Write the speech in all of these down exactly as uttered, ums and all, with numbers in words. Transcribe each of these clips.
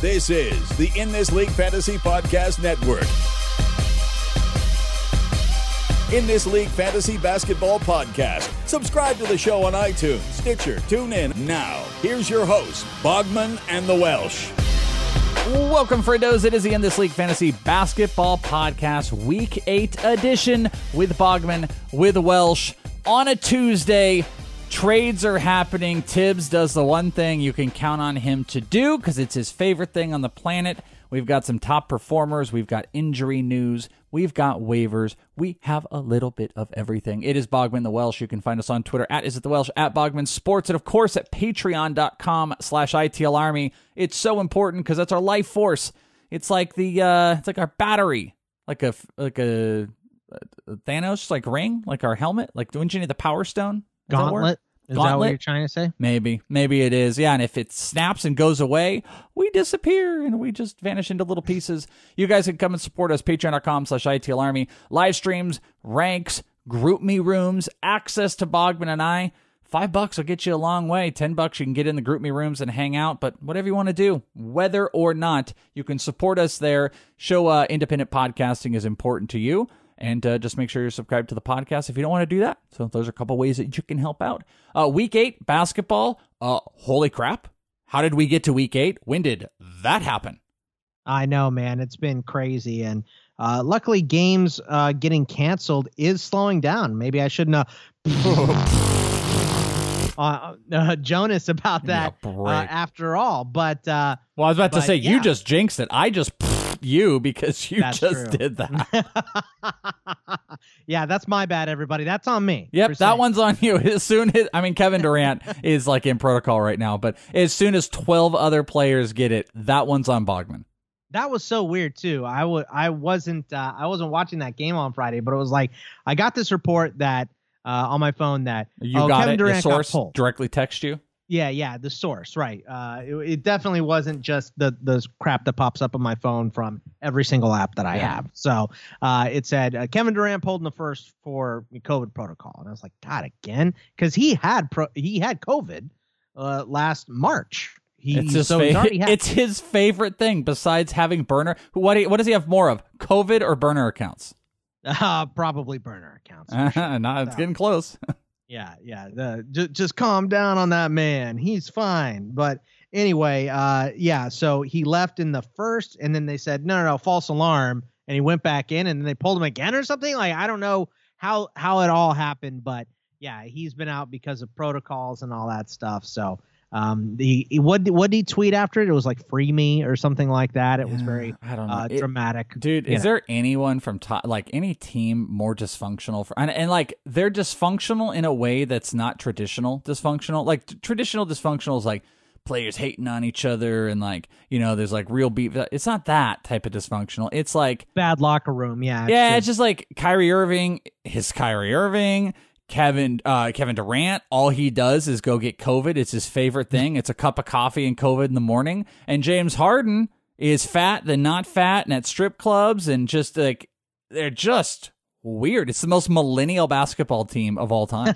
This is the In This League Fantasy Podcast Network. In This League Fantasy Basketball Podcast. Subscribe to the show on iTunes, Stitcher, TuneIn. Now, here's your hosts, Bogman and the Welsh. Welcome, friendos. It is the In This League Fantasy Basketball Podcast Week eight edition with Bogman, with Welsh. On a Tuesday, trades are happening. Tibbs does the one thing you can count on him to do because it's his favorite thing on the planet. We've got some top performers. We've got injury news. We've got waivers. We have a little bit of everything. It is Bogman the Welsh. You can find us on Twitter at isitthewelsh, at Bogman Sports, and of course at patreon.com slash ITL Army. It's so important because that's our life force. It's like the uh, it's like our battery, like a like a, a Thanos like ring, like our helmet. Like, don't you need the Power Stone? Is Gauntlet? That is Gauntlet? That what you're trying to say? Maybe. Maybe it is. Yeah, and if it snaps and goes away, we disappear and we just vanish into little pieces. You guys can come and support us. Patreon.com slash ITL Army. Live streams, ranks, group me rooms, access to Bogman and I. Five bucks will get you a long way. Ten bucks, you can get in the group me rooms and hang out. But whatever you want to do, whether or not, you can support us there. Show uh, independent podcasting is important to you. And uh, just make sure you're subscribed to the podcast if you don't want to do that. So those are a couple ways that you can help out. Uh, week eight, basketball. Uh, holy crap. How did we get to week eight? When did that happen? I know, man. It's been crazy. And uh, luckily, games uh, getting canceled is slowing down. Maybe I shouldn't have uh, uh, Jonas about that uh, after all. But uh, Well, I was about but, to say, yeah. You just jinxed it. I just... you because you that's just true. Did that. Yeah, that's my bad, everybody. That's on me. Yep, that one's on you. As soon as I mean, Kevin Durant is like in protocol right now, but as soon as twelve other players get it, that one's on Bogman. That was so weird too. I would, I wasn't, uh, I wasn't watching that game on Friday, but it was like I got this report that uh, on my phone that you oh, got Kevin it. Durant the source directly text you. Yeah, yeah, the source, right. Uh, it, it definitely wasn't just the the crap that pops up on my phone from every single app that I yeah. have. So uh, it said, uh, Kevin Durant pulled in the first for COVID protocol. And I was like, God, again? Because he had pro- he had COVID uh, last March. He, it's his, so fa- had- it's his favorite thing besides having burner. What, do you, what does he have more of, COVID or burner accounts? Uh, probably burner accounts. Uh-huh, sure. Nah, it's so. Getting close. Yeah, yeah. The, j- just calm down on that man. He's fine. But anyway, uh, yeah, so he left in the first, and then they said, no, no, no, false alarm. And he went back in, and then they pulled him again or something. Like, I don't know how, how it all happened, but yeah, he's been out because of protocols and all that stuff. So um, the what, what did he tweet after it? It was like, free me or something like that. It yeah, was very I don't know. Uh, it, dramatic. Dude, is know. There anyone from top, like any team more dysfunctional? For, and, and like they're dysfunctional in a way that's not traditional dysfunctional. Like t- traditional dysfunctional is like players hating on each other and like, you know, there's like real beef. It's not that type of dysfunctional. It's like bad locker room. Yeah. Yeah. Absolutely. It's just like Kyrie Irving, his Kyrie Irving. Kevin uh, Kevin Durant, all he does is go get COVID. It's his favorite thing. It's a cup of coffee and COVID in the morning. And James Harden is fat, then not fat, and at strip clubs, and just like they're just weird. It's the most millennial basketball team of all time.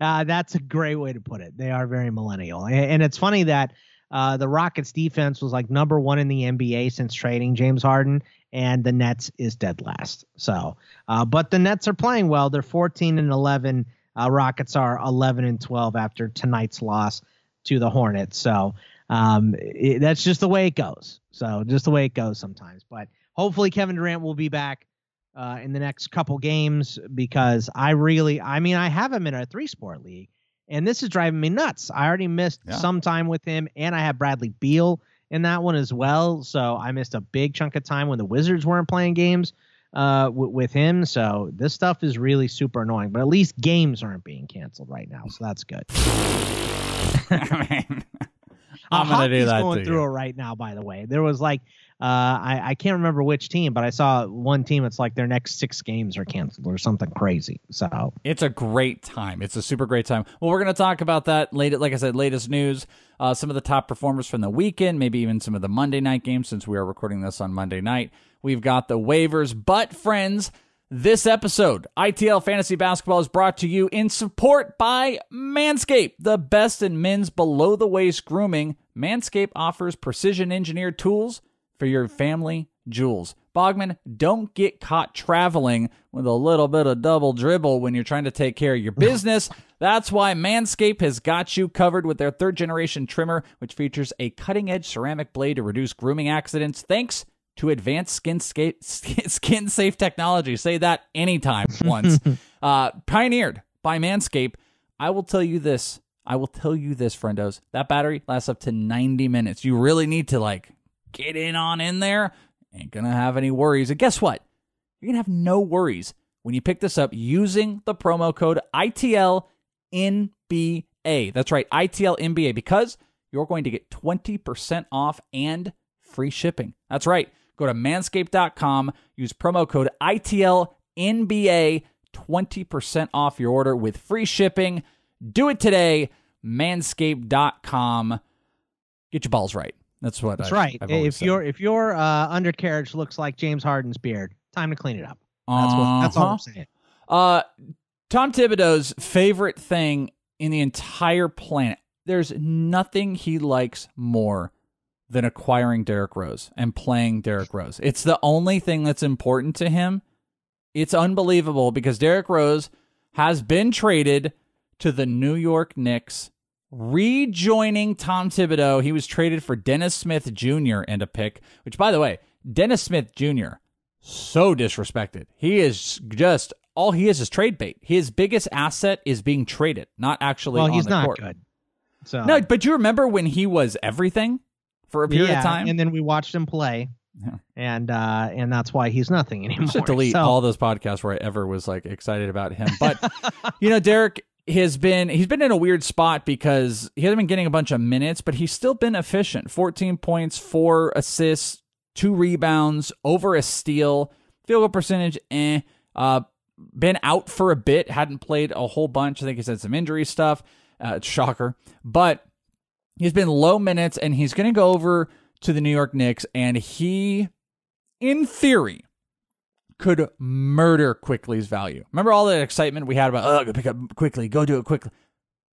uh, that's a great way to put it. They are very millennial, and, and it's funny that uh, the Rockets defense was like number one in the N B A since trading James Harden. And the Nets is dead last. So, uh, but the Nets are playing well. They're fourteen and eleven. Uh, Rockets are eleven and twelve after tonight's loss to the Hornets. So um, it, that's just the way it goes. So just the way it goes sometimes. But hopefully Kevin Durant will be back uh, in the next couple games because I really, I mean, I have him in a three sport league, and this is driving me nuts. I already missed yeah. some time with him, and I have Bradley Beal in that one as well. So I missed a big chunk of time when the Wizards weren't playing games uh, w- with him. So this stuff is really super annoying, but at least games aren't being canceled right now. So that's good. I mean, I'm uh, going to do that going through you. it right now, by the way. There was like, uh, I, I can't remember which team, but I saw one team. It's like their next six games are canceled or something crazy. So it's a great time. It's a super great time. Well, we're going to talk about that later. Like I said, latest news, uh, some of the top performers from the weekend, maybe even some of the Monday night games, since we are recording this on Monday night. We've got the waivers, but friends, this episode, I T L Fantasy Basketball, is brought to you in support by Manscaped, the best in men's below-the-waist grooming. Manscaped offers precision-engineered tools for your family jewels. Bogman, don't get caught traveling with a little bit of double dribble when you're trying to take care of your business. That's why Manscaped has got you covered with their third-generation trimmer, which features a cutting-edge ceramic blade to reduce grooming accidents, thanks to advanced skin scape, skin safe technology. Say that anytime once. uh, pioneered by Manscaped. I will tell you this. I will tell you this, friendos. That battery lasts up to ninety minutes. You really need to like get in on in there. Ain't gonna have any worries. And guess what? You're gonna have no worries when you pick this up using the promo code I T L N B A. That's right, I T L N B A, because you're going to get twenty percent off and free shipping. That's right. Go to manscaped dot com, use promo code I T L N B A, twenty percent off your order with free shipping. Do it today, manscaped dot com. Get your balls right. That's what That's I, right. I've if your if your uh, undercarriage looks like James Harden's beard, time to clean it up. That's what uh-huh. that's all I'm saying. Uh, Tom Thibodeau's favorite thing in the entire planet. There's nothing he likes more than acquiring Derrick Rose and playing Derrick Rose. It's the only thing that's important to him. It's unbelievable because Derrick Rose has been traded to the New York Knicks, rejoining Tom Thibodeau. He was traded for Dennis Smith Junior and a pick, which, by the way, Dennis Smith Junior, so disrespected. He is just, all he is is trade bait. His biggest asset is being traded, not actually well, on the not court. Well, he's not good. So. No, but you remember when he was everything? For a period yeah, of time. And then we watched him play. Yeah. And uh, and that's why he's nothing anymore. I should delete so. all those podcasts where I ever was like excited about him. But you know, Derek has been he's been in a weird spot because he hasn't been getting a bunch of minutes, but he's still been efficient. fourteen points, four assists, two rebounds, over a steal, field goal percentage, eh. Uh been out for a bit, hadn't played a whole bunch. I think he's had some injury stuff. Uh shocker. But he's been low minutes, and he's going to go over to the New York Knicks, and he, in theory, could murder Quickley's value. Remember all that excitement we had about, oh, go pick up Quickley, go do it quickly.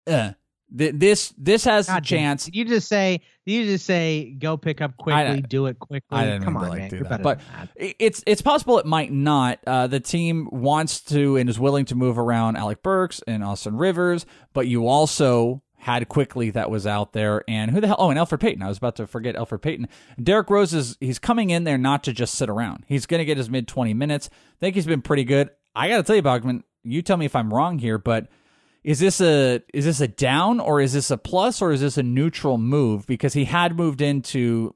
Uh, th- this this has God, a chance. You just say, you just say, go pick up Quickley, do it quickly. I didn't Come on, like man, do that. But it's it's possible it might not. Uh, the team wants to and is willing to move around Alec Burks and Austin Rivers, but you also had Quickley that was out there, and who the hell? Oh, and Elfrid Payton. I was about to forget Elfrid Payton. Derrick Rose is he's coming in there not to just sit around. He's going to get his mid twenty minutes. I think he's been pretty good. I got to tell you, Bogman, you tell me if I'm wrong here, but is this a is this a down or is this a plus or is this a neutral move? Because he had moved into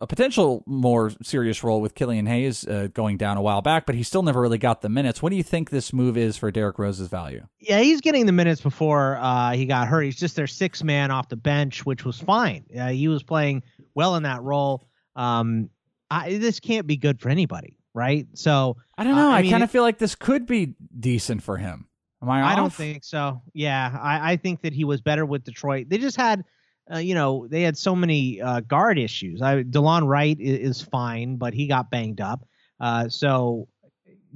a potential more serious role with Killian Hayes uh, going down a while back, but he still never really got the minutes. What do you think this move is for Derrick Rose's value? Yeah, he's getting the minutes before uh, he got hurt. He's just their sixth man off the bench, which was fine. Uh, he was playing well in that role. Um, I, this can't be good for anybody, right? So I don't know. Uh, I, I mean, kind of feel like this could be decent for him. Am I off? I don't think so. Yeah, I, I think that he was better with Detroit. They just had... Uh, you know, they had so many uh, guard issues. I, Delon Wright is, is fine, but he got banged up. Uh, so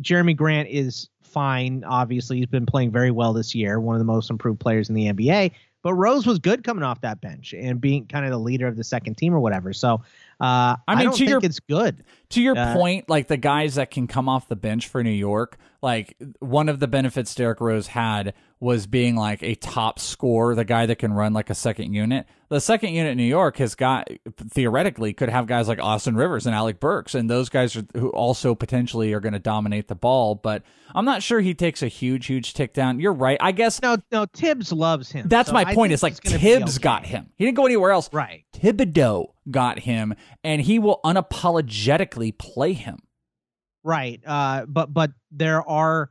Jeremy Grant is fine. Obviously, he's been playing very well this year, one of the most improved players in the N B A. But Rose was good coming off that bench and being kind of the leader of the second team or whatever. So uh, I, mean, I don't think your, it's good. To your uh, point, like the guys that can come off the bench for New York, like one of the benefits Derrick Rose had was being like a top scorer, the guy that can run like a second unit. The second unit in New York has got, theoretically, could have guys like Austin Rivers and Alec Burks, and those guys are, who also potentially are going to dominate the ball, but I'm not sure he takes a huge, huge tick down. You're right. I guess... No, no, Tibbs loves him. That's so my I point. It's like Tibbs okay. got him. He didn't go anywhere else. Right. Thibodeau got him, and he will unapologetically play him. Right. Uh, but but there are...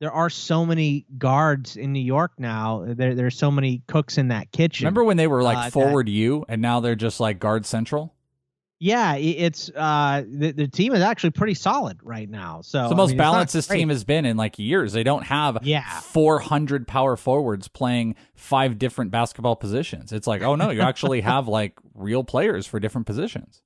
there are so many guards in New York now. There, there are so many cooks in that kitchen. Remember when they were like uh, forward that, you, and now they're just like guard central? Yeah, it's uh, the, the team is actually pretty solid right now. So it's the most I mean, balanced this team has been in like years. They don't have yeah. four hundred power forwards playing five different basketball positions. It's like, oh no, you actually have like real players for different positions.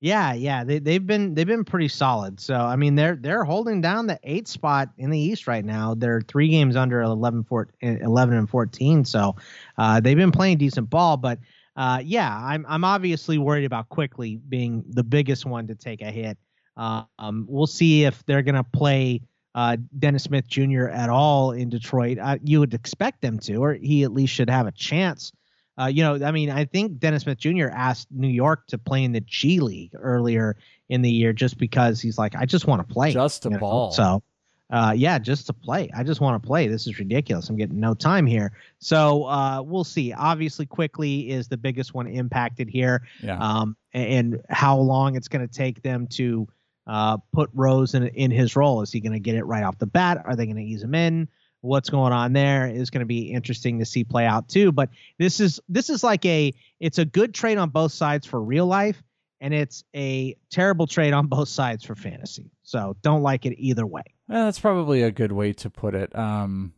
Yeah, yeah, they they've been they've been pretty solid. So I mean, they're they're holding down the eighth spot in the East right now. They're three games under eleven, fourteen, eleven and fourteen. So uh, they've been playing decent ball, but. Uh, yeah, I'm I'm obviously worried about Quickley being the biggest one to take a hit. Uh, um, we'll see if they're going to play uh, Dennis Smith Junior at all in Detroit. Uh, you would expect them to, or he at least should have a chance. Uh, you know, I mean, I think Dennis Smith Junior asked New York to play in the G League earlier in the year just because he's like, I just want to play. Just to ball. So. Uh, yeah, just to play. I just want to play. This is ridiculous. I'm getting no time here. So uh, we'll see. Obviously, Quickley is the biggest one impacted here. Yeah. Um, and, and how long it's going to take them to uh, put Rose in, in his role. Is he going to get it right off the bat? Are they going to ease him in? What's going on there is going to be interesting to see play out too. But this is this is like a it's a good trade on both sides for real life, and it's a terrible trade on both sides for fantasy. So don't like it either way. Well, that's probably a good way to put it. Um,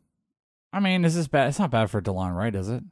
I mean, is this bad? It's not bad for Delon Wright, is it?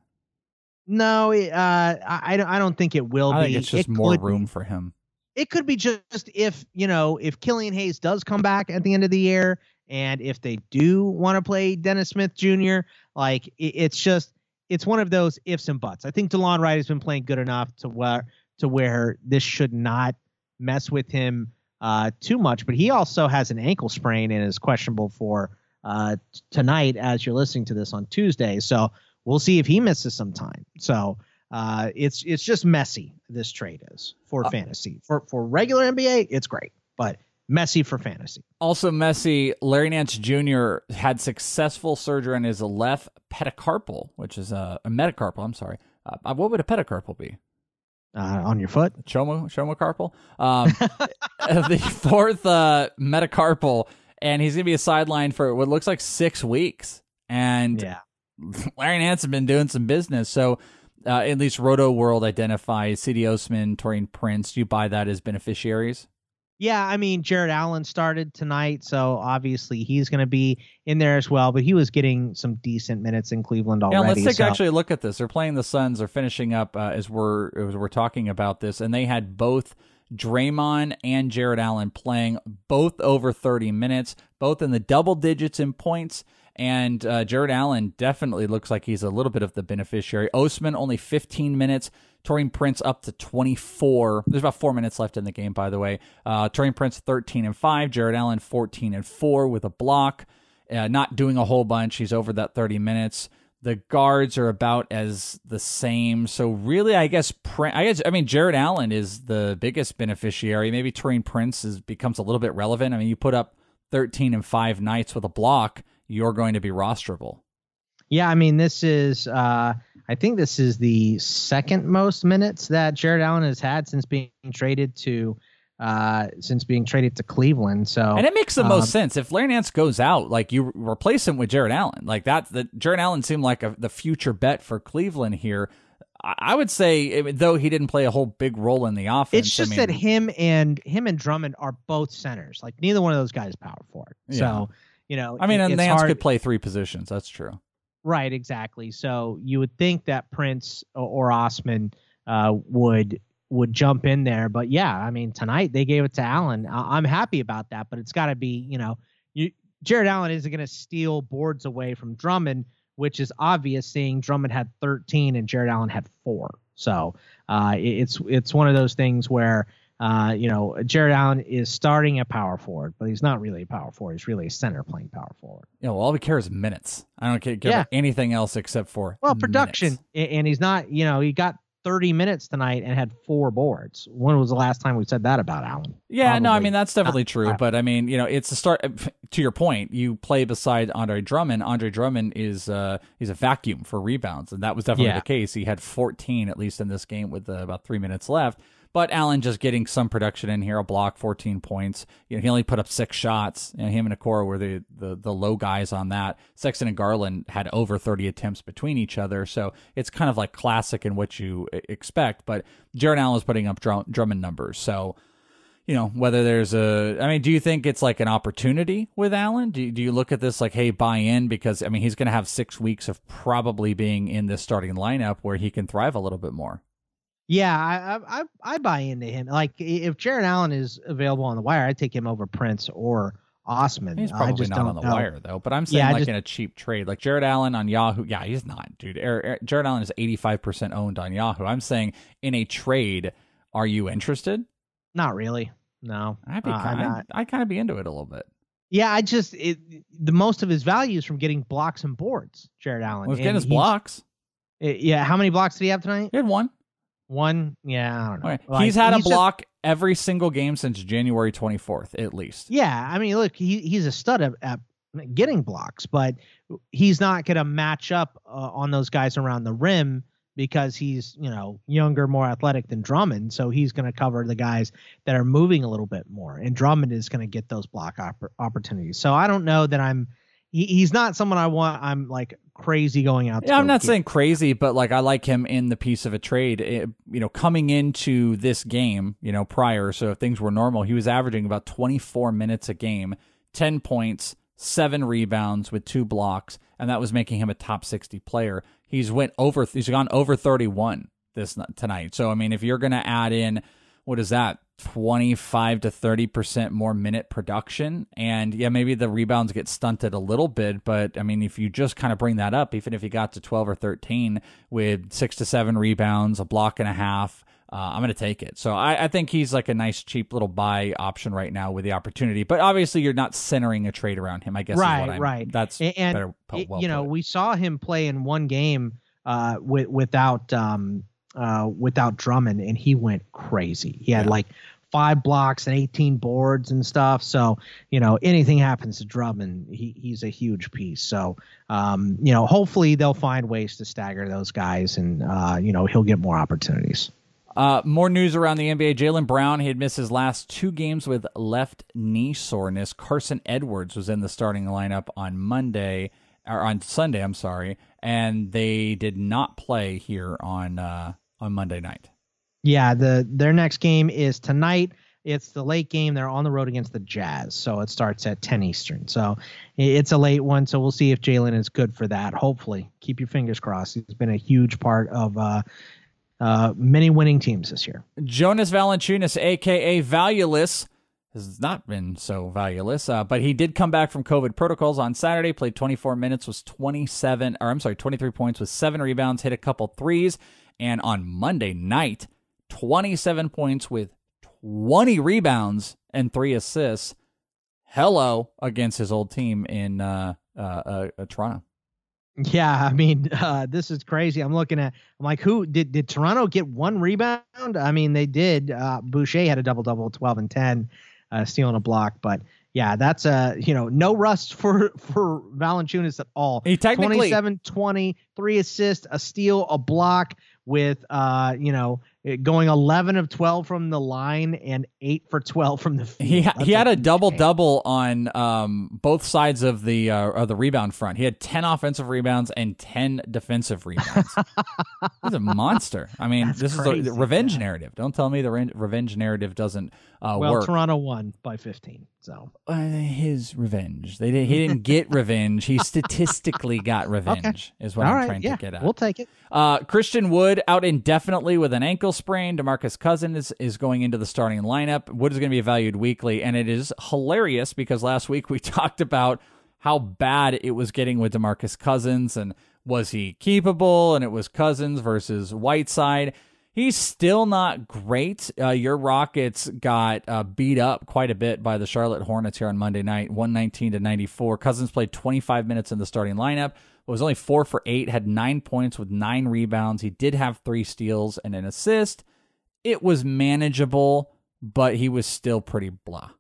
No, uh, I I don't think it will I be. I think it's just it more could, room for him. It could be just if, you know, if Killian Hayes does come back at the end of the year, and if they do want to play Dennis Smith Junior, like it, it's just it's one of those ifs and buts. I think Delon Wright has been playing good enough to where to where this should not mess with him. Uh, too much, but he also has an ankle sprain and is questionable for uh, t- tonight as you're listening to this on Tuesday. So we'll see if he misses some time. So uh, it's it's just messy, this trade is, for uh, fantasy. For for regular N B A, it's great, but messy for fantasy. Also messy, Larry Nance Junior had successful surgery on his left pedicarpal, which is a, a metacarpal, I'm sorry. Uh, what would a pedicarpal be? Uh, on your foot, chomo chomocarpal, um, the fourth uh, metacarpal, and he's gonna be a sideline for what looks like six weeks. And yeah. Larry Nance has been doing some business, so uh, at least Roto World identifies C D Osman, Taurean Prince. Do you buy that as beneficiaries? Yeah, I mean Jared Allen started tonight, so obviously he's gonna be in there as well. But he was getting some decent minutes in Cleveland already. Yeah, let's take so. actually a look at this. They're playing the Suns. They're finishing up uh, as we're as we're talking about this, and they had both Draymond and Jared Allen playing both over thirty minutes, both in the double digits in points. And uh, Jared Allen definitely looks like he's a little bit of the beneficiary. Osman only fifteen minutes. Taurean Prince up to twenty-four. There's about four minutes left in the game, by the way. Uh, Taurean Prince thirteen and five. Jared Allen fourteen and four with a block. Uh, not doing a whole bunch. He's over that thirty minutes. The guards are about as the same. So really, I guess Prince. I guess I mean Jared Allen is the biggest beneficiary. Maybe Taurean Prince is becomes a little bit relevant. I mean, you put up thirteen and five nights with a block. You're going to be rosterable. Yeah, I mean, this is, uh, I think this is the second most minutes that Jared Allen has had since being traded to, uh, since being traded to Cleveland. So, and it makes the um, most sense if Larry Nance goes out, like you replace him with Jared Allen, like that. The Jared Allen seemed like a, the future bet for Cleveland here. I, I would say, though, he didn't play a whole big role in the offense. It's just I mean, that him and him and Drummond are both centers. Like neither one of those guys power forward. Yeah. So. You know, I mean, and Nance hard. could play three positions. That's true. Right, exactly. So you would think that Prince or, or Osman uh, would would jump in there. But yeah, I mean, tonight they gave it to Allen. I- I'm happy about that, but it's got to be, you know, you, Jared Allen isn't going to steal boards away from Drummond, which is obvious seeing Drummond had thirteen and Jared Allen had four. So uh, it, it's it's one of those things where. Uh, you know, Jared Allen is starting at power forward, but he's not really a power forward. He's really a center playing power forward. Yeah, well, all we care is minutes. I don't care, care yeah. about anything else except for well production. Minutes. And he's not, you know, he got thirty minutes tonight and had four boards. When was the last time we said that about Allen? Yeah, Probably. no, I mean that's definitely uh, true. But I mean, you know, it's a start. To your point, you play beside Andre Drummond. Andre Drummond is uh, he's a vacuum for rebounds, and that was definitely yeah. the case. He had fourteen at least in this game with uh, about three minutes left. But Allen just getting some production in here, a block, fourteen points. You know, he only put up six shots. You know, him and Okoro were the, the the low guys on that. Sexton and Garland had over thirty attempts between each other, so it's kind of like classic in what you expect. But Jared Allen is putting up drum, Drummond numbers, so. You know, whether there's a, I mean, do you think it's like an opportunity with Allen? Do you, do you look at this like, hey, buy in? Because, I mean, he's going to have six weeks of probably being in this starting lineup where he can thrive a little bit more. Yeah, I I, I buy into him. Like, if Jared Allen is available on the wire, I'd take him over Prince or Osman. He's probably I just not don't on the know. wire, though. But I'm saying, yeah, like, just, in a cheap trade. Like, Jared Allen on Yahoo. Yeah, he's not, dude. Er, er, Jared Allen is eighty-five percent owned on Yahoo. I'm saying in a trade, are you interested? Not really. No, I'd, uh, I'd, I'd kind of be into it a little bit. Yeah, I just it, the most of his value is from getting blocks and boards. Jared Allen. Well, he's getting his blocks. It, yeah. How many blocks did he have tonight? He had one. One. Yeah. I don't know. Okay. Like, he's had he's a block just, every single game since January twenty-fourth, at least. Yeah. I mean, look, he he's a stud at, at getting blocks, but he's not going to match up uh, on those guys around the rim, because he's, you know, younger, more athletic than Drummond. So he's going to cover the guys that are moving a little bit more. And Drummond is going to get those block opp- opportunities. So I don't know that I'm, he, he's not someone I want. I'm like crazy going out. Yeah, I'm not saying crazy, but like, I like him in the piece of a trade, it, you know, coming into this game, you know, prior. So if things were normal, he was averaging about twenty-four minutes a game, ten points, seven rebounds with two blocks. And that was making him a top sixty player. He's went over. He's gone over thirty-one this tonight. So I mean, if you're going to add in, what is that, twenty-five to thirty percent more minute production, and yeah, maybe the rebounds get stunted a little bit. But I mean, if you just kind of bring that up, even if he got to twelve or thirteen with six to seven rebounds, a block and a half, uh, I'm going to take it. So I, I think he's like a nice cheap little buy option right now with the opportunity. But obviously, you're not centering a trade around him, I guess. Right, is what I'm, right. That's and, better. It, well you know, played. We saw him play in one game uh, with, without um, uh, without Drummond, and he went crazy. He had yeah. like five blocks and eighteen boards and stuff. So, you know, anything happens to Drummond, he, he's a huge piece. So, um, you know, hopefully they'll find ways to stagger those guys, and, uh, you know, he'll get more opportunities. Uh, more news around the N B A. Jaylen Brown, he had missed his last two games with left knee soreness. Carson Edwards was in the starting lineup on Monday. Or on Sunday, I'm sorry, and they did not play here on uh, on Monday night. Yeah, the their next game is tonight. It's the late game. They're on the road against the Jazz, so it starts at ten Eastern. So it's a late one, so we'll see if Jaylen is good for that. Hopefully. Keep your fingers crossed. He's been a huge part of uh, uh, many winning teams this year. Jonas Valanciunas, a k a. Valueless, has not been so valueless, uh, but he did come back from COVID protocols on Saturday, played twenty-four minutes, was twenty-seven, or I'm sorry, twenty-three points with seven rebounds, hit a couple threes, and on Monday night, twenty-seven points with twenty rebounds and three assists. Hello, against his old team in uh, uh, uh, uh, Toronto. Yeah, I mean, uh, this is crazy. I'm looking at, I'm like, who did, did Toronto get one rebound? I mean, they did. Uh, Boucher had a double-double, twelve and ten. Uh, stealing a block, but yeah, that's a, you know, no rust for, for Valanciunas at all. He technically twenty-seven, twenty, three assists, a steal, a block with, uh, you know, going eleven of twelve from the line and eight for twelve from the field. He, ha- he had a double game. double on um, both sides of the, uh, of the rebound front. He had ten offensive rebounds and ten defensive rebounds. He's a monster. I mean, that's this crazy, is a revenge yeah. narrative. Don't tell me the re- revenge narrative doesn't. Uh, well, work. Toronto won by fifteen, so uh, his revenge. They did, he didn't get revenge. He statistically got revenge, okay. is what All I'm right, trying yeah, to get at. We'll take it. Uh, Christian Wood out indefinitely with an ankle sprain. DeMarcus Cousins is, is going into the starting lineup. Wood is going to be valued weekly, and it is hilarious because last week we talked about how bad it was getting with DeMarcus Cousins, and was he keepable? And it was Cousins versus Whiteside. He's still not great. Uh, your Rockets got uh, beat up quite a bit by the Charlotte Hornets here on Monday night, one nineteen to ninety-four. Cousins played twenty-five minutes in the starting lineup. It was only four for eight, had nine points with nine rebounds. He did have three steals and an assist. It was manageable, but he was still pretty blah.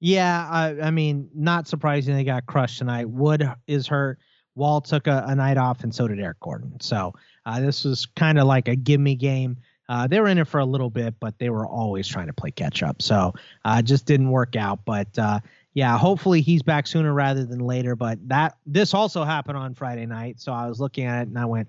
Yeah, I, I mean, not surprising they got crushed tonight. Wood is hurt. Wall took a, a night off, and so did Eric Gordon. So uh, this was kind of like a gimme game. Uh, they were in it for a little bit, but they were always trying to play catch up. So uh, just didn't work out. But uh, yeah, hopefully he's back sooner rather than later. But that this also happened on Friday night. So I was looking at it and I went,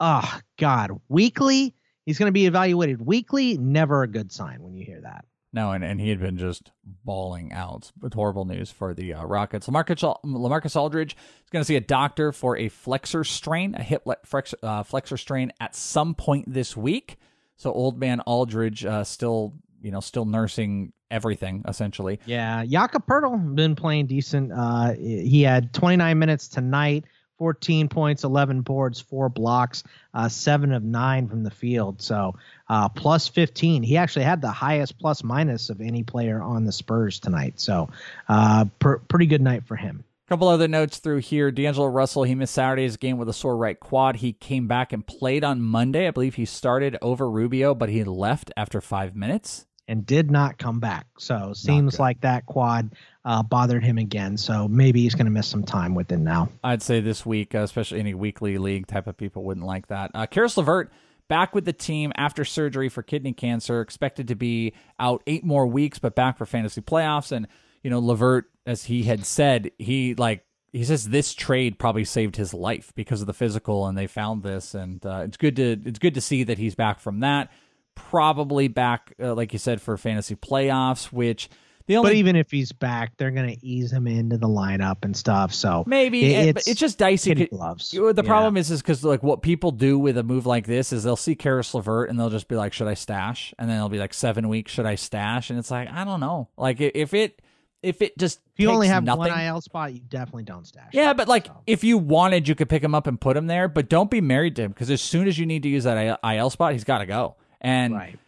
oh, God, weekly. He's going to be evaluated weekly. Never a good sign when you hear that. No, and, and he had been just bawling out with horrible news for the uh, Rockets. LaMarcus, LaMarcus Aldridge is going to see a doctor for a flexor strain, a hip flexor, uh, flexor strain at some point this week. So old man Aldridge uh, still, you know, still nursing everything, essentially. Yeah, Jakob Poeltl been playing decent. Uh, he had twenty-nine minutes tonight, fourteen points, eleven boards, four blocks, uh, seven of nine from the field. So uh, plus fifteen. He actually had the highest plus minus of any player on the Spurs tonight. So uh, pr- pretty good night for him. Couple other notes through here. D'Angelo Russell, he missed Saturday's game with a sore right quad. He came back and played on Monday. I believe he started over Rubio, but he left after five minutes. And did not come back. So seems like that quad uh, bothered him again. So maybe he's going to miss some time with it now. I'd say this week, uh, especially any weekly league type of people wouldn't like that. Uh, Karis LeVert back with the team after surgery for kidney cancer, expected to be out eight more weeks, but back for fantasy playoffs. And, you know, LeVert, as he had said, he like he says this trade probably saved his life because of the physical. And they found this, and uh, it's good to it's good to see that he's back from that. Probably back, uh, like you said, for fantasy playoffs, which the only. But even if he's back, they're going to ease him into the lineup and stuff. So maybe it, it's, it's just dicey. It, gloves. The yeah. problem is, is because like what people do with a move like this is they'll see Karis LeVert and they'll just be like, "Should I stash?" And then it'll be like seven weeks. Should I stash? And it's like I don't know. Like if it. If it just if you only have nothing, one I L spot, you definitely don't stash. Yeah, but like so. If you wanted, you could pick him up and put him there, but don't be married to him because as soon as you need to use that I L spot, he's got to go. And right.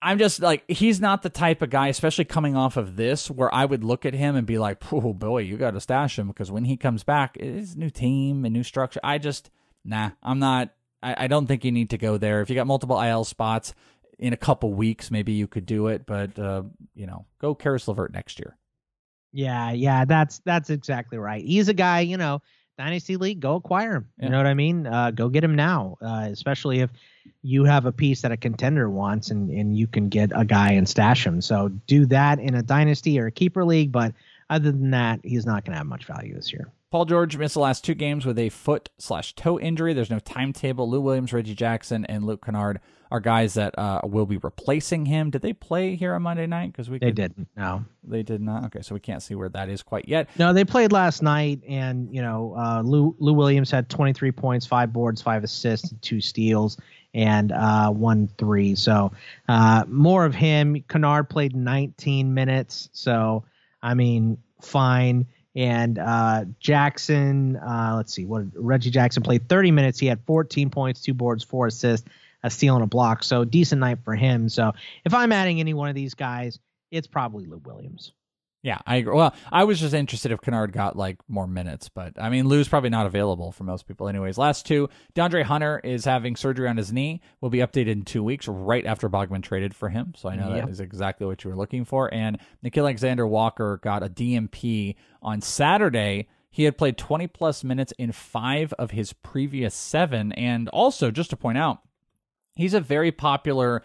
I'm just like he's not the type of guy, especially coming off of this, where I would look at him and be like, "Oh boy, you got to stash him," because when he comes back, it's new team and new structure. I just nah, I'm not. I, I don't think you need to go there if you got multiple I L spots in a couple weeks. Maybe you could do it, but uh, you know, go Karis LeVert next year. Yeah, yeah, that's that's exactly right. He's a guy, you know, Dynasty League, go acquire him. Yeah. You know what I mean? Uh, go get him now, uh, especially if you have a piece that a contender wants and, and you can get a guy and stash him. So do that in a Dynasty or a Keeper League. But other than that, he's not going to have much value this year. Paul George missed the last two games with a foot slash toe injury. There's no timetable. Lou Williams, Reggie Jackson, and Luke Kennard are guys that uh, will be replacing him. Did they play here on Monday night? Because we they could, didn't. No, they did not. Okay, so we can't see where that is quite yet. No, they played last night, and you know, uh, Lou Lou Williams had twenty-three points, five boards, five assists, and two steals, and uh, one three. So uh, more of him. Kennard played nineteen minutes. So I mean, fine. And uh, Jackson, uh, let's see, what Reggie Jackson played thirty minutes. He had fourteen points, two boards, four assists, a steal, and a block. So decent night for him. So if I'm adding any one of these guys, it's probably Lou Williams. Yeah, I agree. Well, I was just interested if Kennard got like more minutes, but I mean, Lou's probably not available for most people anyways. Last two, DeAndre Hunter is having surgery on his knee. Will be updated in two weeks right after Bogman traded for him. So I know yep. that is exactly what you were looking for. And Nickeil Alexander-Walker got a D M P on Saturday. He had played twenty plus minutes in five of his previous seven. And also just to point out, he's a very popular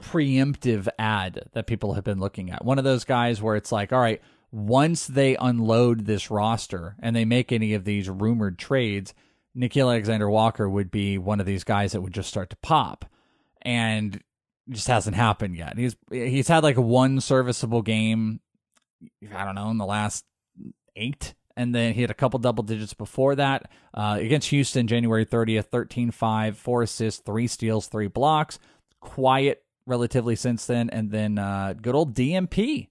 preemptive ad that people have been looking at. One of those guys where it's like, all right, once they unload this roster and they make any of these rumored trades, Nickeil Alexander-Walker would be one of these guys that would just start to pop, and it just hasn't happened yet. He's he's had like one serviceable game, I don't know, in the last eight, and then he had a couple double digits before that uh, against Houston, January thirtieth, thirteen five, four assists, three steals, three blocks, quiet relatively since then, and then uh, good old D M P.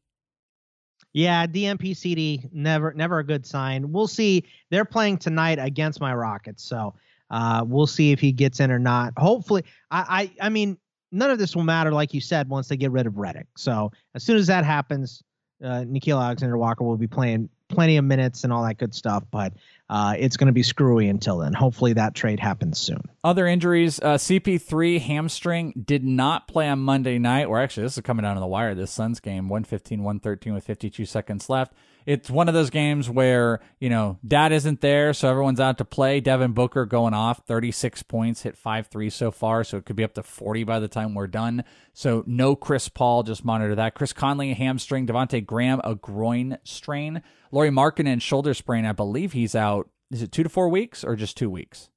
Yeah, D M P C D, never never a good sign. We'll see. They're playing tonight against my Rockets, so uh, we'll see if he gets in or not. Hopefully, I, I I mean, none of this will matter, like you said, once they get rid of Reddick. So as soon as that happens, uh, Nickeil Alexander-Walker will be playing plenty of minutes and all that good stuff, but uh, it's going to be screwy until then. Hopefully that trade happens soon. Other injuries, uh, C P three hamstring, did not play on Monday night, or actually this is coming down on the wire, this Suns game, one fifteen, one thirteen with fifty-two seconds left. It's one of those games where, you know, dad isn't there, so everyone's out to play. Devin Booker going off, thirty-six points, hit five threes so far, so it could be up to forty by the time we're done. So no Chris Paul, just monitor that. Chris Conley, hamstring. Devontae Graham, a groin strain. Lauri Markkanen, shoulder sprain. I believe he's out, is it two to four weeks or just two weeks?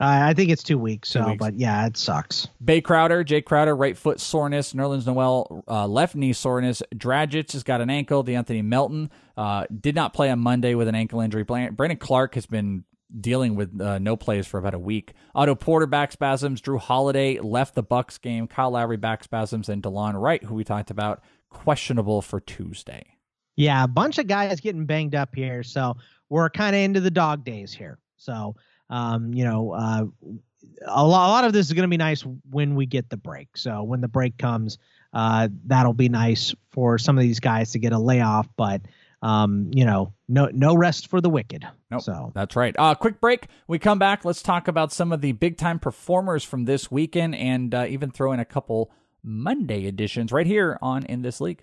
Uh, I think it's two weeks, so, two weeks. But yeah, it sucks. Bay Crowder, Jay Crowder, right foot soreness. Nerlens Noel, uh, left knee soreness. Dragic has got an ankle. DeAnthony Melton uh, did not play on Monday with an ankle injury. Brandon Clark has been dealing with uh, no plays for about a week. Otto Porter, back spasms. Drew Holiday left the Bucks game. Kyle Lowry, back spasms. And Delon Wright, who we talked about, questionable for Tuesday. Yeah, a bunch of guys getting banged up here, so we're kind of into the dog days here. So... Um, you know, uh, a lot, a lot of this is going to be nice when we get the break. So when the break comes, uh, that'll be nice for some of these guys to get a layoff, but, um, you know, no, no rest for the wicked. Nope. So that's right. Uh, quick break. We come back. Let's talk about some of the big time performers from this weekend and, uh, even throw in a couple Monday editions right here on In This League.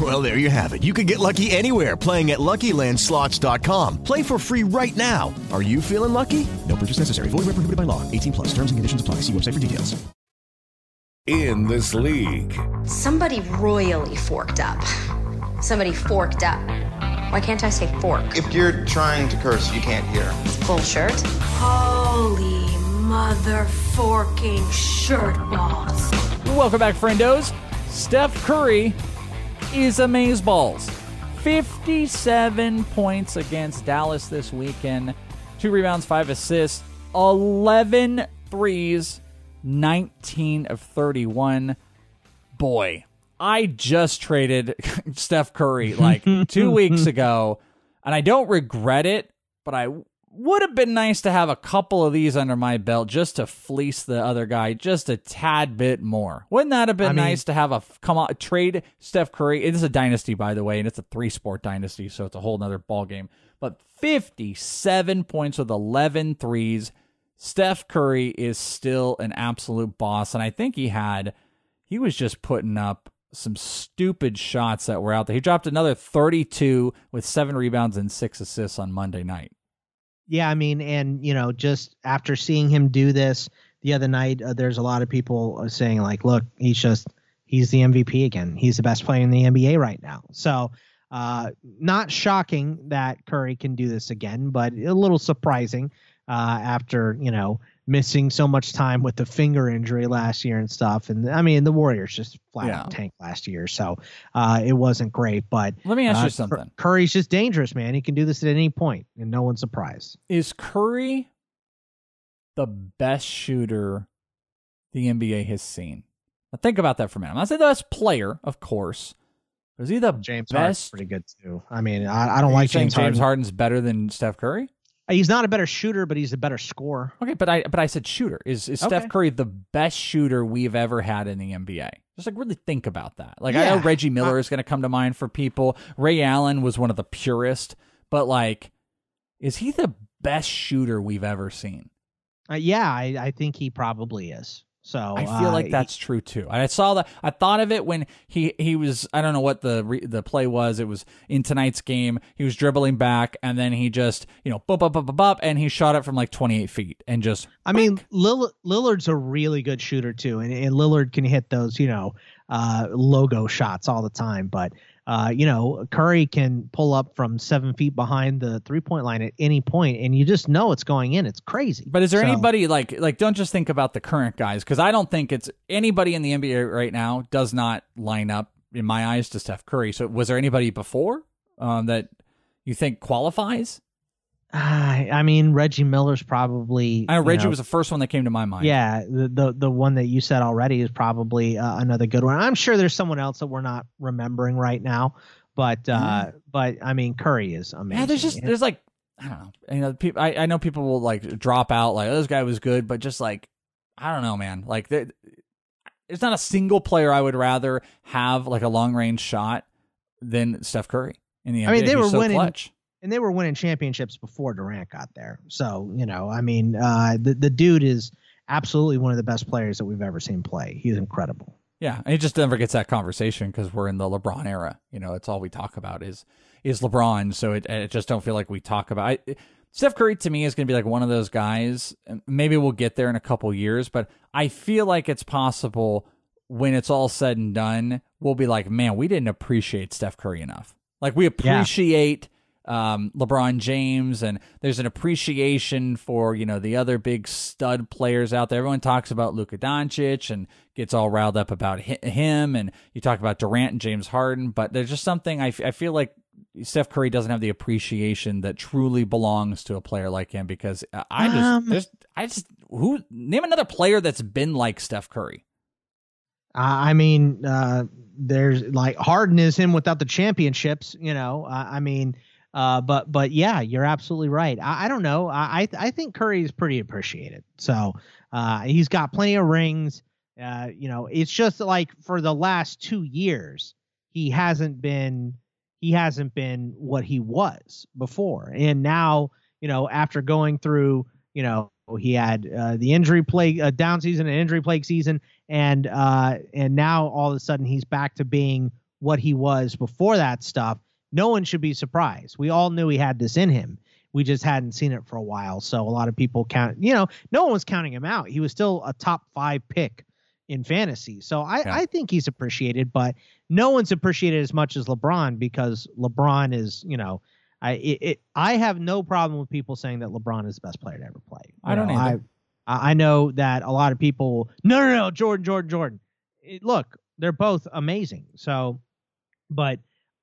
Well, there you have it. You can get lucky anywhere, playing at Lucky Land Slots dot com. Play for free right now. Are you feeling lucky? No purchase necessary. Void where prohibited by law. eighteen plus. Terms and conditions apply. See website for details. In This League. Somebody royally forked up. Somebody forked up. Why can't I say fork? If you're trying to curse, you can't hear. Full shirt. Holy mother forking shirt balls. Welcome back, friendos. Steph Curry is amazeballs. fifty-seven points against Dallas this weekend. Two rebounds, five assists, eleven threes, nineteen of thirty-one. Boy. I just traded Steph Curry like two weeks ago, and I don't regret it, but I would have been nice to have a couple of these under my belt just to fleece the other guy just a tad bit more. Wouldn't that have been I nice mean, to have a come on trade Steph Curry? It is a dynasty, by the way, and it's a three-sport dynasty, so it's a whole nother ballgame. But fifty-seven points with eleven threes. Steph Curry is still an absolute boss, and I think he had, he was just putting up some stupid shots that were out there. He dropped another thirty-two with seven rebounds and six assists on Monday night. Yeah, I mean, and, you know, just after seeing him do this the other night, uh, there's a lot of people saying, like, look, he's just, he's the M V P again. He's the best player in the N B A right now. So uh, not shocking that Curry can do this again, but a little surprising uh, after, you know, missing so much time with the finger injury last year and stuff. And I mean, the Warriors just flat yeah. out tanked last year. So uh, it wasn't great, but let me ask uh, you something. Curry's just dangerous, man. He can do this at any point and no one's surprised. Is Curry the best shooter the N B A has seen? Now think about that for a minute. I'm not saying the best player, of course. Is he the James best? Harden's pretty good too. I mean, I, I don't Are like James Harden. James Harden's better than Steph Curry? He's not a better shooter, but he's a better scorer. Okay, but I but I said shooter. Is is okay. Steph Curry the best shooter we've ever had in the N B A? Just like really think about that. Like yeah. I know Reggie Miller I, is going to come to mind for people. Ray Allen was one of the purest, but like, is he the best shooter we've ever seen? Uh, yeah, I, I think he probably is. So I feel uh, like that's he, true too. I saw that. I thought of it when he, he was. I don't know what the re, the play was. It was in tonight's game. He was dribbling back, and then he just you know bop bop bop bop bop, and he shot it from like twenty-eight feet, and just. I mean, Lillard, Lillard's a really good shooter too, and, and Lillard can hit those you know uh, logo shots all the time. But uh, you know Curry can pull up from seven feet behind the three-point line at any point, and you just know it's going in. It's crazy. But is there so, anybody like like don't just think about the current guys, because I don't think it's anybody in the N B A right now does not line up in my eyes to Steph Curry. So was there anybody before um, that you think qualifies? Uh, I mean, Reggie Miller's probably... I know, Reggie know, was the first one that came to my mind. Yeah, the the, the one that you said already is probably uh, another good one. I'm sure there's someone else that we're not remembering right now, but uh, mm-hmm. but I mean, Curry is amazing. Yeah, there's just there's like I don't know. You know, people. I, I know people will like drop out like, oh, this guy was good, but just like I don't know, man. Like there, there's not a single player I would rather have like a long range shot than Steph Curry in the N B A. I mean, they He's were so winning. Clutch. And they were winning championships before Durant got there. So, you know, I mean, uh, the, the dude is absolutely one of the best players that we've ever seen play. He's incredible. Yeah, and he just never gets that conversation because we're in the LeBron era. You know, it's all we talk about is is LeBron. So it, it just don't feel like we talk about it. Steph Curry, to me, is going to be like one of those guys. Maybe we'll get there in a couple years, but I feel like it's possible when it's all said and done, we'll be like, man, we didn't appreciate Steph Curry enough. Like, we appreciate... Yeah. Um, LeBron James, and there's an appreciation for, you know, the other big stud players out there. Everyone talks about Luka Doncic and gets all riled up about him, and you talk about Durant and James Harden, but there's just something I, f- I feel like Steph Curry doesn't have the appreciation that truly belongs to a player like him, because I just, um, there's, I just, who name another player that's been like Steph Curry. I mean, uh, there's like Harden is him without the championships, you know, uh, I mean, Uh, but but yeah, you're absolutely right. I, I don't know. I I think Curry is pretty appreciated. So uh, he's got plenty of rings. Uh, you know, it's just like for the last two years, he hasn't been he hasn't been what he was before. And now, you know, after going through, you know, he had uh, the injury plague uh, down season, an injury plague season, and uh, and now all of a sudden he's back to being what he was before that stuff. No one should be surprised. We all knew he had this in him. We just hadn't seen it for a while. So a lot of people count, you know, no one was counting him out. He was still a top five pick in fantasy. So I, yeah. I think he's appreciated, but no one's appreciated as much as LeBron, because LeBron is, you know, I, it, it, I have no problem with people saying that LeBron is the best player to ever play. You I don't know. I, I know that a lot of people, no, no, no, Jordan, Jordan, Jordan. It, look, they're both amazing. So, but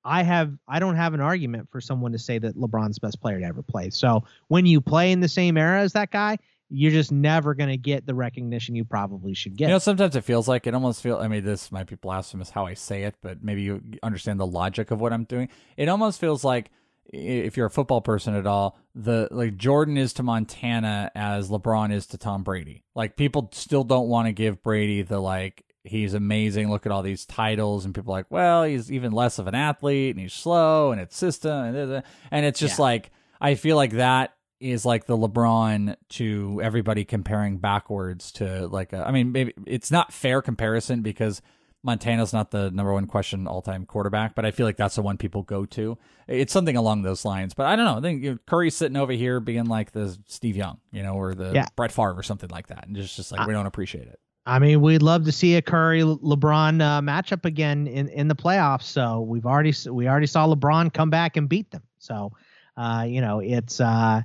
I have I don't have an argument for someone to say that LeBron's the best player to ever play. So when you play in the same era as that guy, you're just never going to get the recognition you probably should get. You know, sometimes it feels like it almost feels I mean, this might be blasphemous how I say it, but maybe you understand the logic of what I'm doing. It almost feels like, if you're a football person at all, the like Jordan is to Montana as LeBron is to Tom Brady. Like, people still don't want to give Brady the like, he's amazing, look at all these titles, and people are like, well, he's even less of an athlete, and he's slow, and it's system, and, blah, blah. And it's just yeah. like, I feel like that is like the LeBron to everybody comparing backwards to like, a, I mean, maybe it's not fair comparison because Montana's not the number one question all-time quarterback, but I feel like that's the one people go to. It's something along those lines, but I don't know. I think Curry's sitting over here being like the Steve Young, you know, or the yeah. Brett Favre or something like that, and just, just like, I- we don't appreciate it. I mean, we'd love to see a Curry LeBron uh, matchup again in, in the playoffs. So we've already we already saw LeBron come back and beat them. So, uh, you know, it's uh,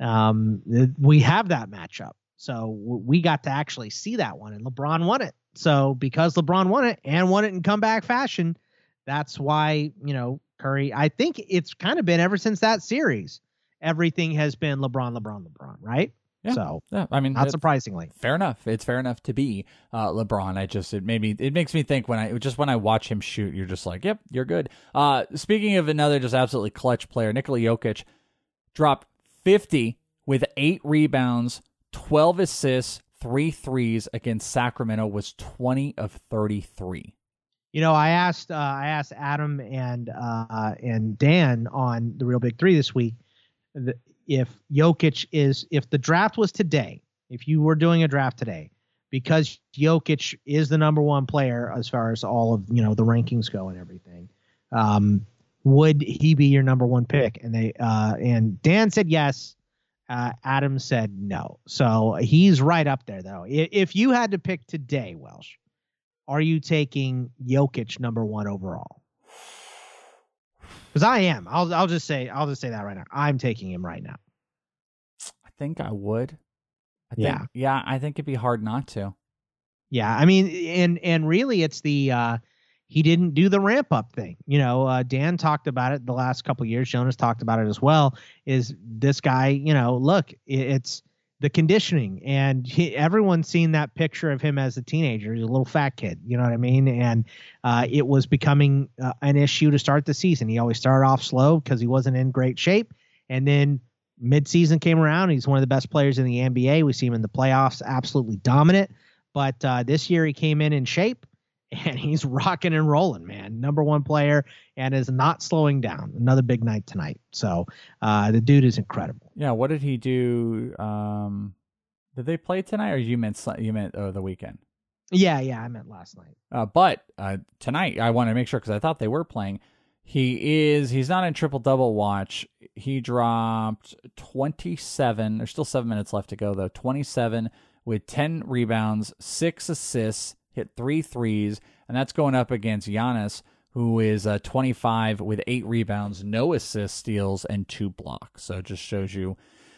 um, we have that matchup. So we got to actually see that one, and LeBron won it. So because LeBron won it and won it in comeback fashion, that's why, you know, Curry. I think it's kind of been ever since that series, everything has been LeBron, LeBron, LeBron, right? Yeah, so, yeah, I mean, not surprisingly, fair enough. It's fair enough to be uh, LeBron. I just it made me it makes me think when I just when I watch him shoot, you're just like, yep, you're good. Uh, speaking of another just absolutely clutch player, Nikola Jokic dropped fifty with eight rebounds, twelve assists, three threes against Sacramento. Was twenty of thirty-three. You know, I asked uh, I asked Adam and uh, and Dan on the Real Big Three this week. The, If Jokic is, if the draft was today, if you were doing a draft today, because Jokic is the number one player as far as all of, you know, the rankings go and everything, um, would he be your number one pick? And they, uh, and Dan said yes, uh, Adam said no. So he's right up there though. If you had to pick today, Welsh, are you taking Jokic number one overall? Because I am. I'll I'll just say I'll just say that right now. I'm taking him right now. I think I would. I think, yeah. Yeah, I think it'd be hard not to. Yeah, I mean, and and really it's the uh, he didn't do the ramp up thing. You know, uh, Dan talked about it the last couple of years. Jonas talked about it as well, is this guy, you know, look, it's the conditioning, and he, everyone's seen that picture of him as a teenager. He's a little fat kid, you know what I mean? And uh, it was becoming uh, an issue to start the season. He always started off slow because he wasn't in great shape. And then midseason came around. He's one of the best players in the N B A. We see him in the playoffs, absolutely dominant. But uh, this year he came in in shape. And he's rocking and rolling, man. Number one player, and is not slowing down. Another big night tonight. So uh, the dude is incredible. Yeah. What did he do? Um, did they play tonight, or you meant you meant oh, the weekend? Yeah, yeah. I meant last night. Uh, but uh, tonight, I want to make sure because I thought they were playing. He is. He's not in triple double watch. He dropped twenty-seven. There's still seven minutes left to go, though. twenty-seven with ten rebounds, six assists. Hit three threes, and that's going up against Giannis, who is uh, twenty-five with eight rebounds, no assists, steals, and two blocks. So it just shows you,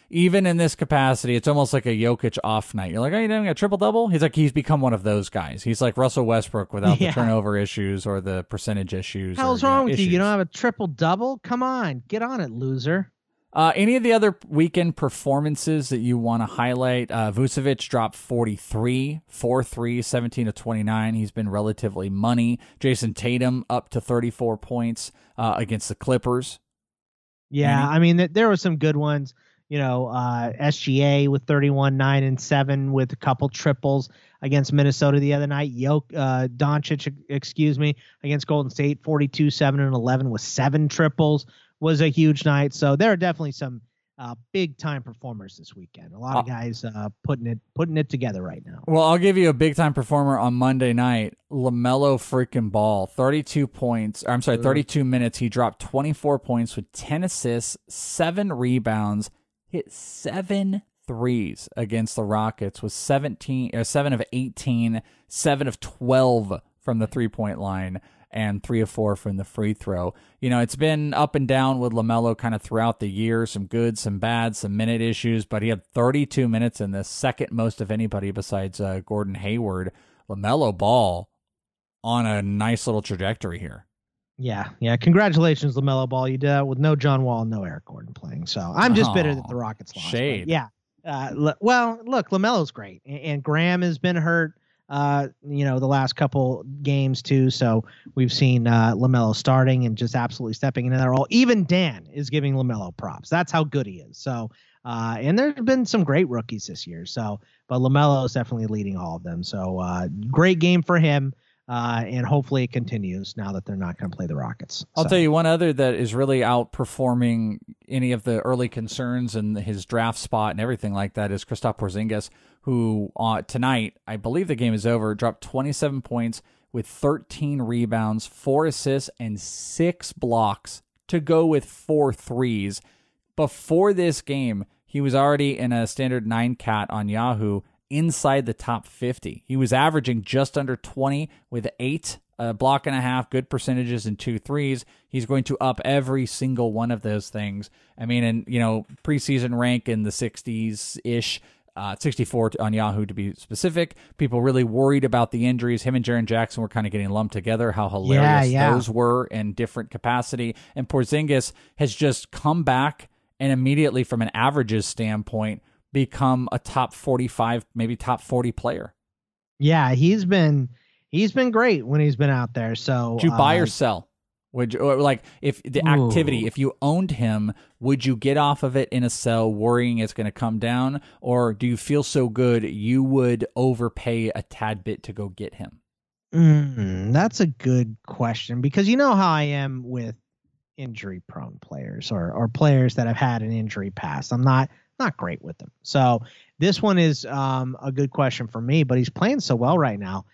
even in this capacity, it's almost like a Jokic off night. You're like, oh, you didn't get a triple-double? He's like, he's become one of those guys. He's like Russell Westbrook without yeah. the turnover issues or the percentage issues. What the hell's wrong with you? You don't have a triple-double? Come on, get on it, loser. Uh, any of the other weekend performances that you want to highlight? Uh, Vucevic dropped forty-three, four three, seventeen of twenty-nine. He's been relatively money. Jason Tatum up to thirty-four points uh, against the Clippers. Yeah, mm-hmm. I mean, th- there were some good ones. You know, uh, S G A with thirty-one, nine, and seven with a couple triples against Minnesota the other night. Yo, uh, Doncic, excuse me, against Golden State, forty-two, seven, and eleven with seven triples. Was a huge night. So there are definitely some uh, big time performers this weekend. A lot of guys uh, putting it putting it together right now. Well, I'll give you a big time performer on Monday night. LaMelo freaking Ball, thirty-two points. Or, I'm sorry, thirty-two minutes. He dropped twenty-four points with ten assists, seven rebounds, hit seven threes against the Rockets with seventeen or seven of eighteen, seven of twelve from the three point line, and three of four from the free throw. You know, it's been up and down with LaMelo kind of throughout the year, some good, some bad, some minute issues, but he had thirty-two minutes in this, second most of anybody besides uh, Gordon Hayward. LaMelo Ball on a nice little trajectory here. Yeah, yeah. Congratulations, LaMelo Ball. You did that with no John Wall, no Eric Gordon playing. So I'm just oh, bitter that the Rockets lost. Shade. Yeah. Uh, well, look, LaMelo's great, and Graham has been hurt. Uh, you know, the last couple games too. So we've seen uh, LaMelo starting and just absolutely stepping into that role. Even Dan is giving LaMelo props. That's how good he is. So, uh, and there's been some great rookies this year. So, but LaMelo is definitely leading all of them. So, uh, great game for him. Uh, and hopefully it continues now that they're not going to play the Rockets. I'll so. tell you one other that is really outperforming any of the early concerns and his draft spot and everything like that is Kristaps Porzingis, who uh, tonight, I believe the game is over, dropped twenty-seven points with thirteen rebounds, four assists, and six blocks to go with four threes. Before this game, he was already in a standard nine cat on Yahoo inside the top fifty. He was averaging just under twenty with eight, a block and a half, good percentages, and two threes. He's going to up every single one of those things. I mean, and, you know, preseason rank in the sixties-ish, uh, sixty-four on Yahoo to be specific. People really worried about the injuries. Him and Jaren Jackson were kind of getting lumped together, how hilarious yeah, yeah. those were in different capacity. And Porzingis has just come back and immediately, from an averages standpoint, become a top forty-five, maybe top forty player. Yeah, he's been he's been great when he's been out there. So, would you buy uh, or sell? Would you, or like if the ooh. activity, if you owned him, would you get off of it in a sell, worrying it's going to come down, or do you feel so good you would overpay a tad bit to go get him? Mm, that's a good question, because you know how I am with injury-prone players or or players that have had an injury past. I'm not. Not great with them. So this one is um, a good question for me, but he's playing so well right now.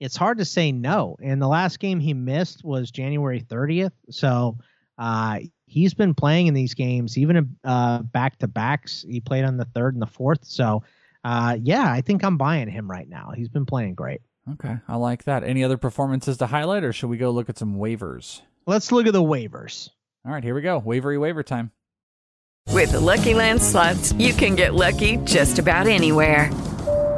It's hard to say no. And the last game he missed was January thirtieth. So uh, he's been playing in these games, even uh, back-to-backs. He played on the third and the fourth. So uh, yeah, I think I'm buying him right now. He's been playing great. Okay. I like that. Any other performances to highlight, or should we go look at some waivers? Let's look at the waivers. All right, here we go. Wavery waiver time. With the Lucky Land Slots, you can get lucky just about anywhere.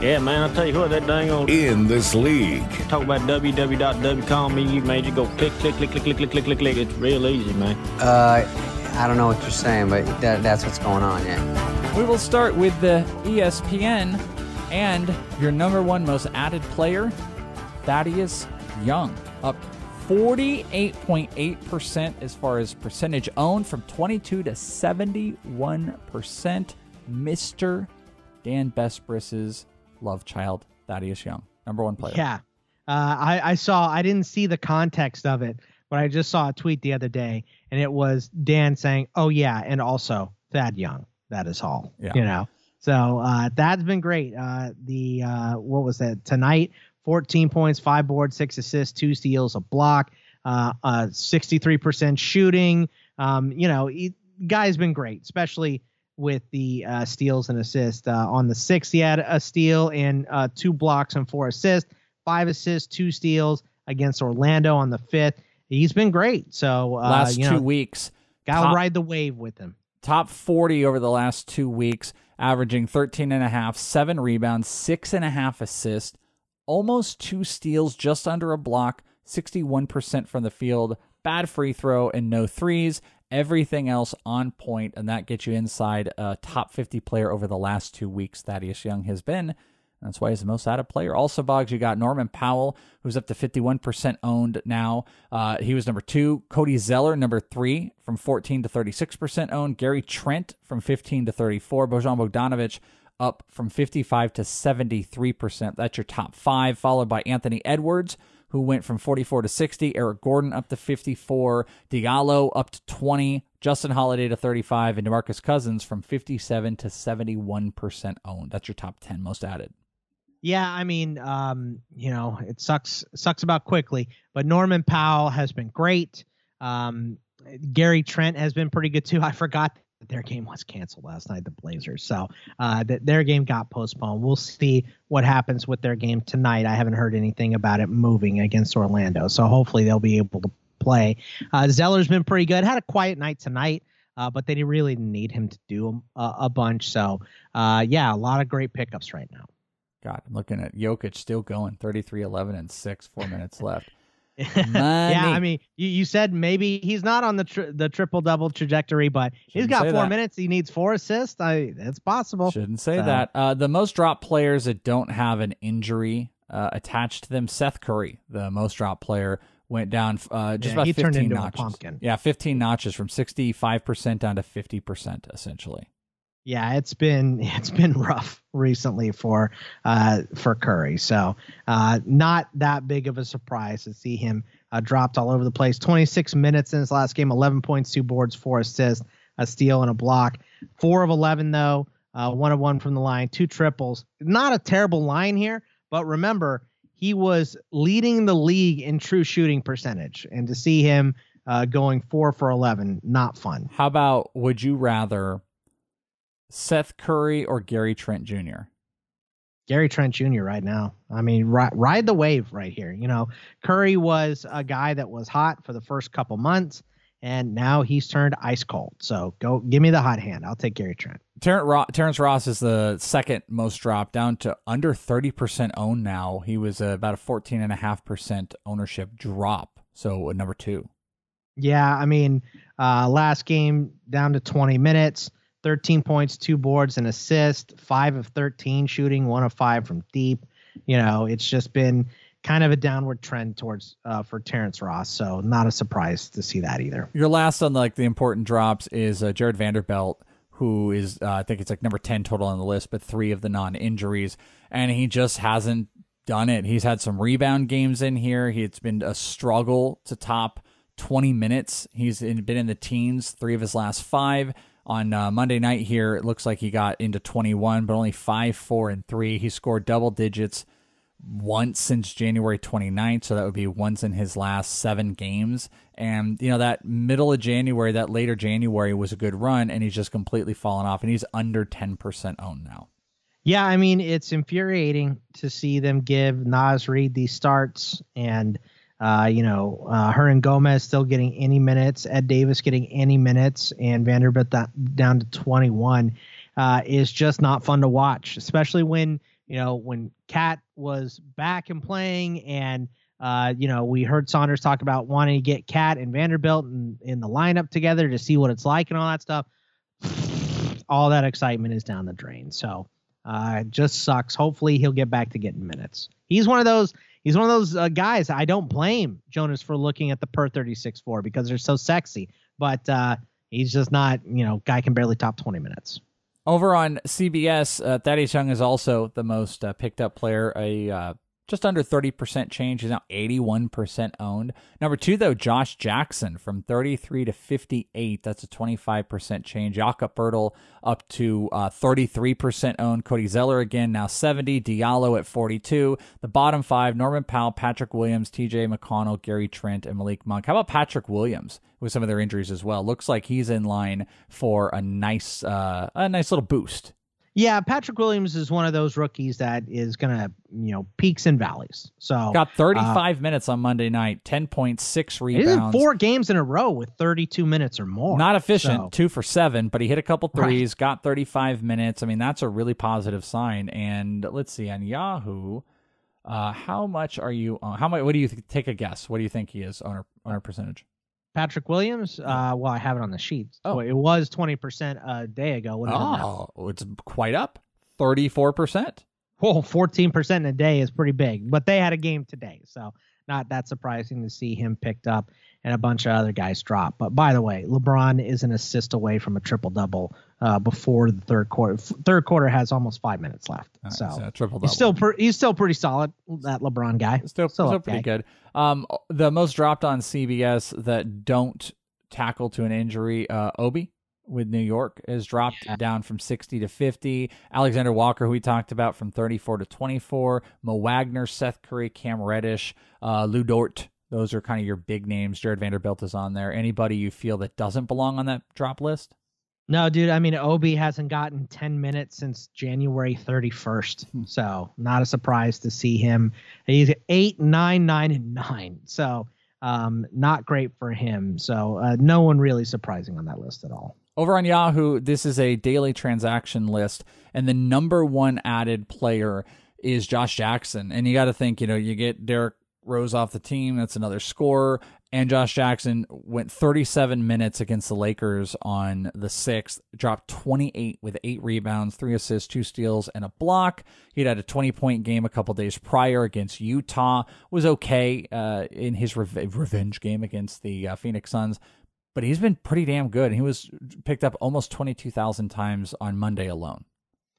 Yeah, man, I'll tell you what, that dang old... In This League. Talk about w w w dot w com me, man. You go click, click, click, click, click, click, click, click, click. It's real easy, man. Uh, I don't know what you're saying, but that, that's what's going on, yeah. We will start with the E S P N and your number one most added player, Thaddeus Young, up forty-eight point eight percent as far as percentage owned, from twenty-two to seventy-one percent. Mister Dan Bespress's love child, Thaddeus Young, number one player. Yeah, uh, I, I saw, I didn't see the context of it, but I just saw a tweet the other day, and it was Dan saying, oh, yeah, and also Thad Young. That is all, yeah. You know. So uh, that's been great. Uh, the uh, what was that? Tonight, fourteen points, five boards, six assists, two steals, a block, uh, uh, sixty-three percent shooting. Um, you know, he, guy's been great, especially with the uh, steals and assists. Uh, on the sixth, he had a steal and uh, two blocks and four assists, five assists, two steals against Orlando on the fifth. He's been great. So uh, last you know, two weeks, got to ride the wave with him. Top forty over the last two weeks, averaging thirteen and a half, seven rebounds, six and a half assists, almost two steals, just under a block, sixty-one percent from the field, bad free throw and no threes. Everything else on point, and that gets you inside a top fifty player over the last two weeks. Thaddeus Young has been. That's why he's the most added player. Also, Boggs, you got Norman Powell, who's up to fifty-one percent owned now. Uh, he was number two. Cody Zeller, number three, from fourteen to thirty-six percent owned. Gary Trent from fifteen to thirty-four. Bojan Bogdanovic up from fifty-five to seventy-three percent. That's your top five, followed by Anthony Edwards, who went from forty-four to sixty, Eric Gordon up to fifty-four, Diallo up to twenty, Justin Holiday to thirty-five, and DeMarcus Cousins from fifty-seven to seventy-one percent owned. That's your top ten most added. Yeah, I mean, um, you know, it sucks sucks about Quickley, but Norman Powell has been great. Um, Gary Trent has been pretty good too. I forgot that their game was canceled last night, the Blazers. So uh, that their game got postponed. We'll see what happens with their game tonight. I haven't heard anything about it moving against Orlando, so hopefully they'll be able to play. Uh, Zeller's been pretty good. Had a quiet night tonight, uh, but they really need him to do a, a bunch. So, uh, yeah, a lot of great pickups right now. God, I'm looking at Jokic still going, thirty-three, eleven, and six, four minutes left. Yeah, I mean, you, you said maybe he's not on the tri- the triple double trajectory, but he's got four minutes. He needs four assists. I, that's possible. Shouldn't say that. Uh, the most dropped players that don't have an injury uh, attached to them. Seth Curry, the most dropped player, went down uh, just yeah, about he fifteen turned into notches. A pumpkin. Yeah, fifteen notches from sixty-five percent down to fifty percent essentially. Yeah, it's been it's been rough recently for uh, for Curry. So uh, not that big of a surprise to see him uh, dropped all over the place. twenty-six minutes in his last game, eleven points, two boards, four assists, a steal and a block. four of eleven, though, uh, one of one from the line, two triples. Not a terrible line here, but remember, he was leading the league in true shooting percentage. And to see him uh, going four for eleven, not fun. How about would you rather Seth Curry or Gary Trent Junior? Gary Trent Junior right now. I mean, ri- ride the wave right here. You know, Curry was a guy that was hot for the first couple months, and now he's turned ice cold. So go give me the hot hand. I'll take Gary Trent. Terrence Ross, Terrence Ross is the second most dropped, down to under thirty percent owned now. He was uh, about a fourteen point five percent ownership drop. So uh, number two. Yeah, I mean, uh, last game down to twenty minutes. thirteen points, two boards, an assist, five of thirteen shooting, one of five from deep. You know, it's just been kind of a downward trend towards uh, for Terrence Ross, so not a surprise to see that either. Your last on like the important drops is uh, Jared Vanderbilt, who is, uh, I think it's like number ten total on the list, but three of the non-injuries, and he just hasn't done it. He's had some rebound games in here. He, it's been a struggle to top twenty minutes. He's in, been in the teens, three of his last five. On uh, Monday night here, it looks like he got into twenty-one, but only five, four, and three. He scored double digits, once since January twenty-ninth, so that would be once in his last seven games. And, you know, that middle of January, that later January was a good run, and he's just completely fallen off, and he's under ten percent owned now. Yeah, I mean, it's infuriating to see them give Naz Reid these starts, and, uh, you know, uh, Hernan Gomez still getting any minutes, Ed Davis getting any minutes, and Vanderbilt th- down to twenty-one. Uh, is just not fun to watch, especially when, you know, when Cat was back and playing, and, uh, you know, we heard Saunders talk about wanting to get Cat and Vanderbilt in, in the lineup together to see what it's like and all that stuff. All that excitement is down the drain. So uh, it just sucks. Hopefully he'll get back to getting minutes. He's one of those. He's one of those uh, guys. I don't blame Jonas for looking at the per thirty-six four because they're so sexy, but uh, he's just not, you know, guy can barely top twenty minutes. Over on C B S, uh, Thaddeus Young is also the most uh, picked-up player, a uh, just under thirty percent change. He's now eighty-one percent owned. Number two, though, Josh Jackson from thirty-three to fifty-eight. That's a twenty-five percent change. Jakob Poeltl up to uh, thirty-three percent owned. Cody Zeller again, now seventy. Diallo at forty-two. The bottom five, Norman Powell, Patrick Williams, T J McConnell, Gary Trent, and Malik Monk. How about Patrick Williams? With some of their injuries as well, looks like he's in line for a nice, uh, a nice little boost. Yeah, Patrick Williams is one of those rookies that is gonna, you know, peaks and valleys. So got thirty-five uh, minutes on Monday night, ten point six rebounds, four games in a row with thirty-two minutes or more. Not efficient, so. two for seven, but he hit a couple threes, right. Got thirty-five minutes. I mean, that's a really positive sign. And let's see on Yahoo, uh, how much are you? Uh, how much? What do you th- take a guess? What do you think he is owner owner percentage? Patrick Williams, uh, well, I have it on the sheet. Oh. It was twenty percent a day ago. What oh, now? It's quite up, thirty-four percent. Well, fourteen percent in a day is pretty big, but they had a game today, so not that surprising to see him picked up and a bunch of other guys drop. But by the way, LeBron is an assist away from a triple-double uh, before the third quarter. Third quarter has almost five minutes left. Right, so so triple double. He's still pre- he's still pretty solid. That LeBron guy still still, still pretty guy. good. Um, the most dropped on C B S that don't tackle to an injury, uh, Obi with New York is dropped yeah. down from sixty to fifty. Alexander Walker, who we talked about, from thirty-four to twenty-four. Mo Wagner, Seth Curry, Cam Reddish, uh, Lou Dort. Those are kind of your big names. Jared Vanderbilt is on there. Anybody you feel that doesn't belong on that drop list? No, dude. I mean, Obi hasn't gotten ten minutes since January thirty-first, so not a surprise to see him. He's eight, nine, nine, and nine. So um, not great for him. So uh, no one really surprising on that list at all. Over on Yahoo, this is a daily transaction list, and the number one added player is Josh Jackson. And you got to think, you know, you get Derrick Rose off the team. That's another scorer. And Josh Jackson went thirty-seven minutes against the Lakers on the sixth, dropped twenty-eight with eight rebounds, three assists, two steals, and a block. He'd had a twenty-point game a couple days prior against Utah. Was okay uh, in his re- revenge game against the uh, Phoenix Suns, but he's been pretty damn good. And he was picked up almost twenty-two thousand times on Monday alone.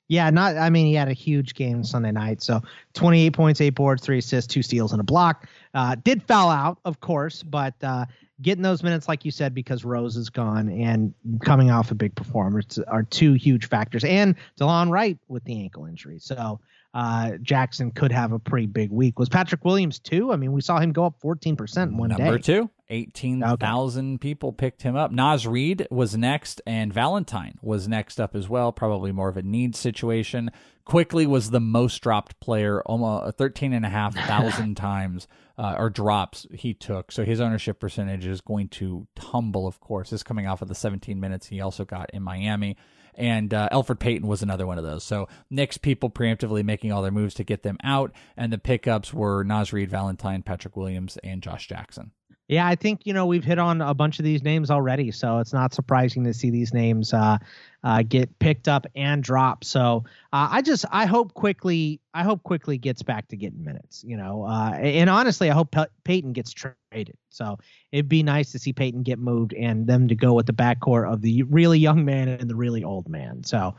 Yeah, not. I mean, he had a huge game Sunday night. So twenty-eight points, eight boards, three assists, two steals, and a block. Uh, did foul out, of course, but uh, getting those minutes, like you said, because Rose is gone and coming off a big performance are two huge factors. And Delon Wright with the ankle injury. So uh, Jackson could have a pretty big week. Was Patrick Williams too? I mean, we saw him go up fourteen percent in one day. Number two. eighteen thousand okay. people picked him up. Naz Reid was next, and Valentine was next up as well. Probably more of a need situation. Quickley was the most dropped player, almost thirteen and a half thousand times uh, or drops he took. So his ownership percentage is going to tumble, of course. This is coming off of the seventeen minutes he also got in Miami. And uh, Elfrid Payton was another one of those. So Knicks people preemptively making all their moves to get them out. And the pickups were Naz Reid, Valentine, Patrick Williams, and Josh Jackson. Yeah, I think, you know, we've hit on a bunch of these names already, so it's not surprising to see these names uh, uh, get picked up and dropped. So uh, I just I hope Quickley I hope Quickley gets back to getting minutes, you know, uh, and honestly, I hope P- Payton gets traded. So it'd be nice to see Payton get moved and them to go with the backcourt of the really young man and the really old man. So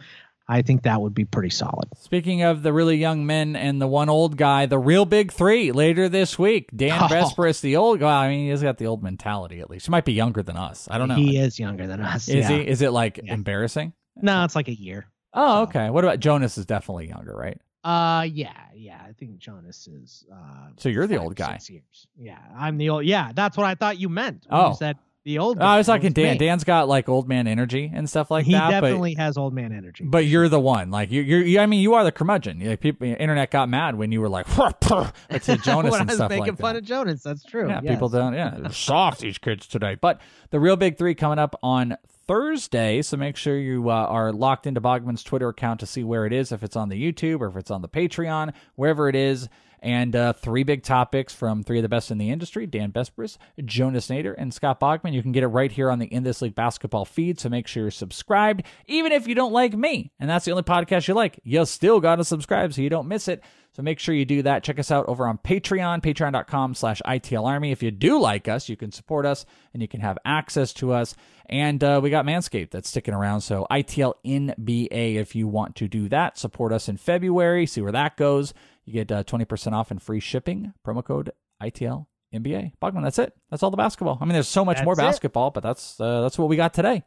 I think that would be pretty solid. Speaking of the really young men and the one old guy, the real big three later this week. Dan oh. Vesperis, the old guy. I mean, he's got the old mentality at least. He might be younger than us. I don't know. He is younger than us. Is yeah. he? Is it like yeah. embarrassing? No, it's like a year. Oh, so. Okay. What about Jonas is definitely younger, right? Uh, yeah, yeah. I think Jonas is. Uh, so you're the old guy. Years. Yeah, I'm the old. Yeah, that's what I thought you meant. When oh, you said the old. Guy. I was talking Dan. Me. Dan's got like old man energy and stuff like he that. He definitely but, has old man energy. But you're the one. Like you, you're. You, I mean, you are the curmudgeon. Like people, internet got mad when you were like, let's say Jonas and I was stuff making like fun that. of Jonas. That's true. Yeah, yes. people don't. Yeah, soft these kids today. But the real big three coming up on Thursday, so make sure you uh, are locked into Bogman's Twitter account to see where it is, if it's on the YouTube or if it's on the Patreon, wherever it is. And uh, three big topics from three of the best in the industry, Dan Bespris, Jonas Nader, and Scott Bogman. You can get it right here on the In This League Basketball feed, so make sure you're subscribed. Even if you don't like me, and that's the only podcast you like, you still got to subscribe so you don't miss it. So make sure you do that. Check us out over on Patreon, patreon.com slash ITLArmy. If you do like us, you can support us, and you can have access to us. And uh, we got Manscaped that's sticking around, so I T L N B A if you want to do that. Support us in February, see where that goes. You get uh, twenty percent off and free shipping. Promo code I T L N B A. Bogman, that's it. That's all the basketball. I mean, there's so much that's more basketball, it. but that's uh, that's what we got today.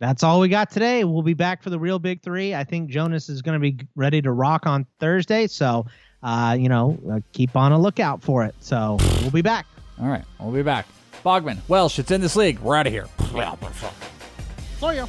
That's all we got today. We'll be back for the real big three. I think Jonas is going to be ready to rock on Thursday. So, uh, you know, uh, keep on a lookout for it. So we'll be back. All right. We'll be back. Bogman, Welsh, it's In This League. We're out of here. So you.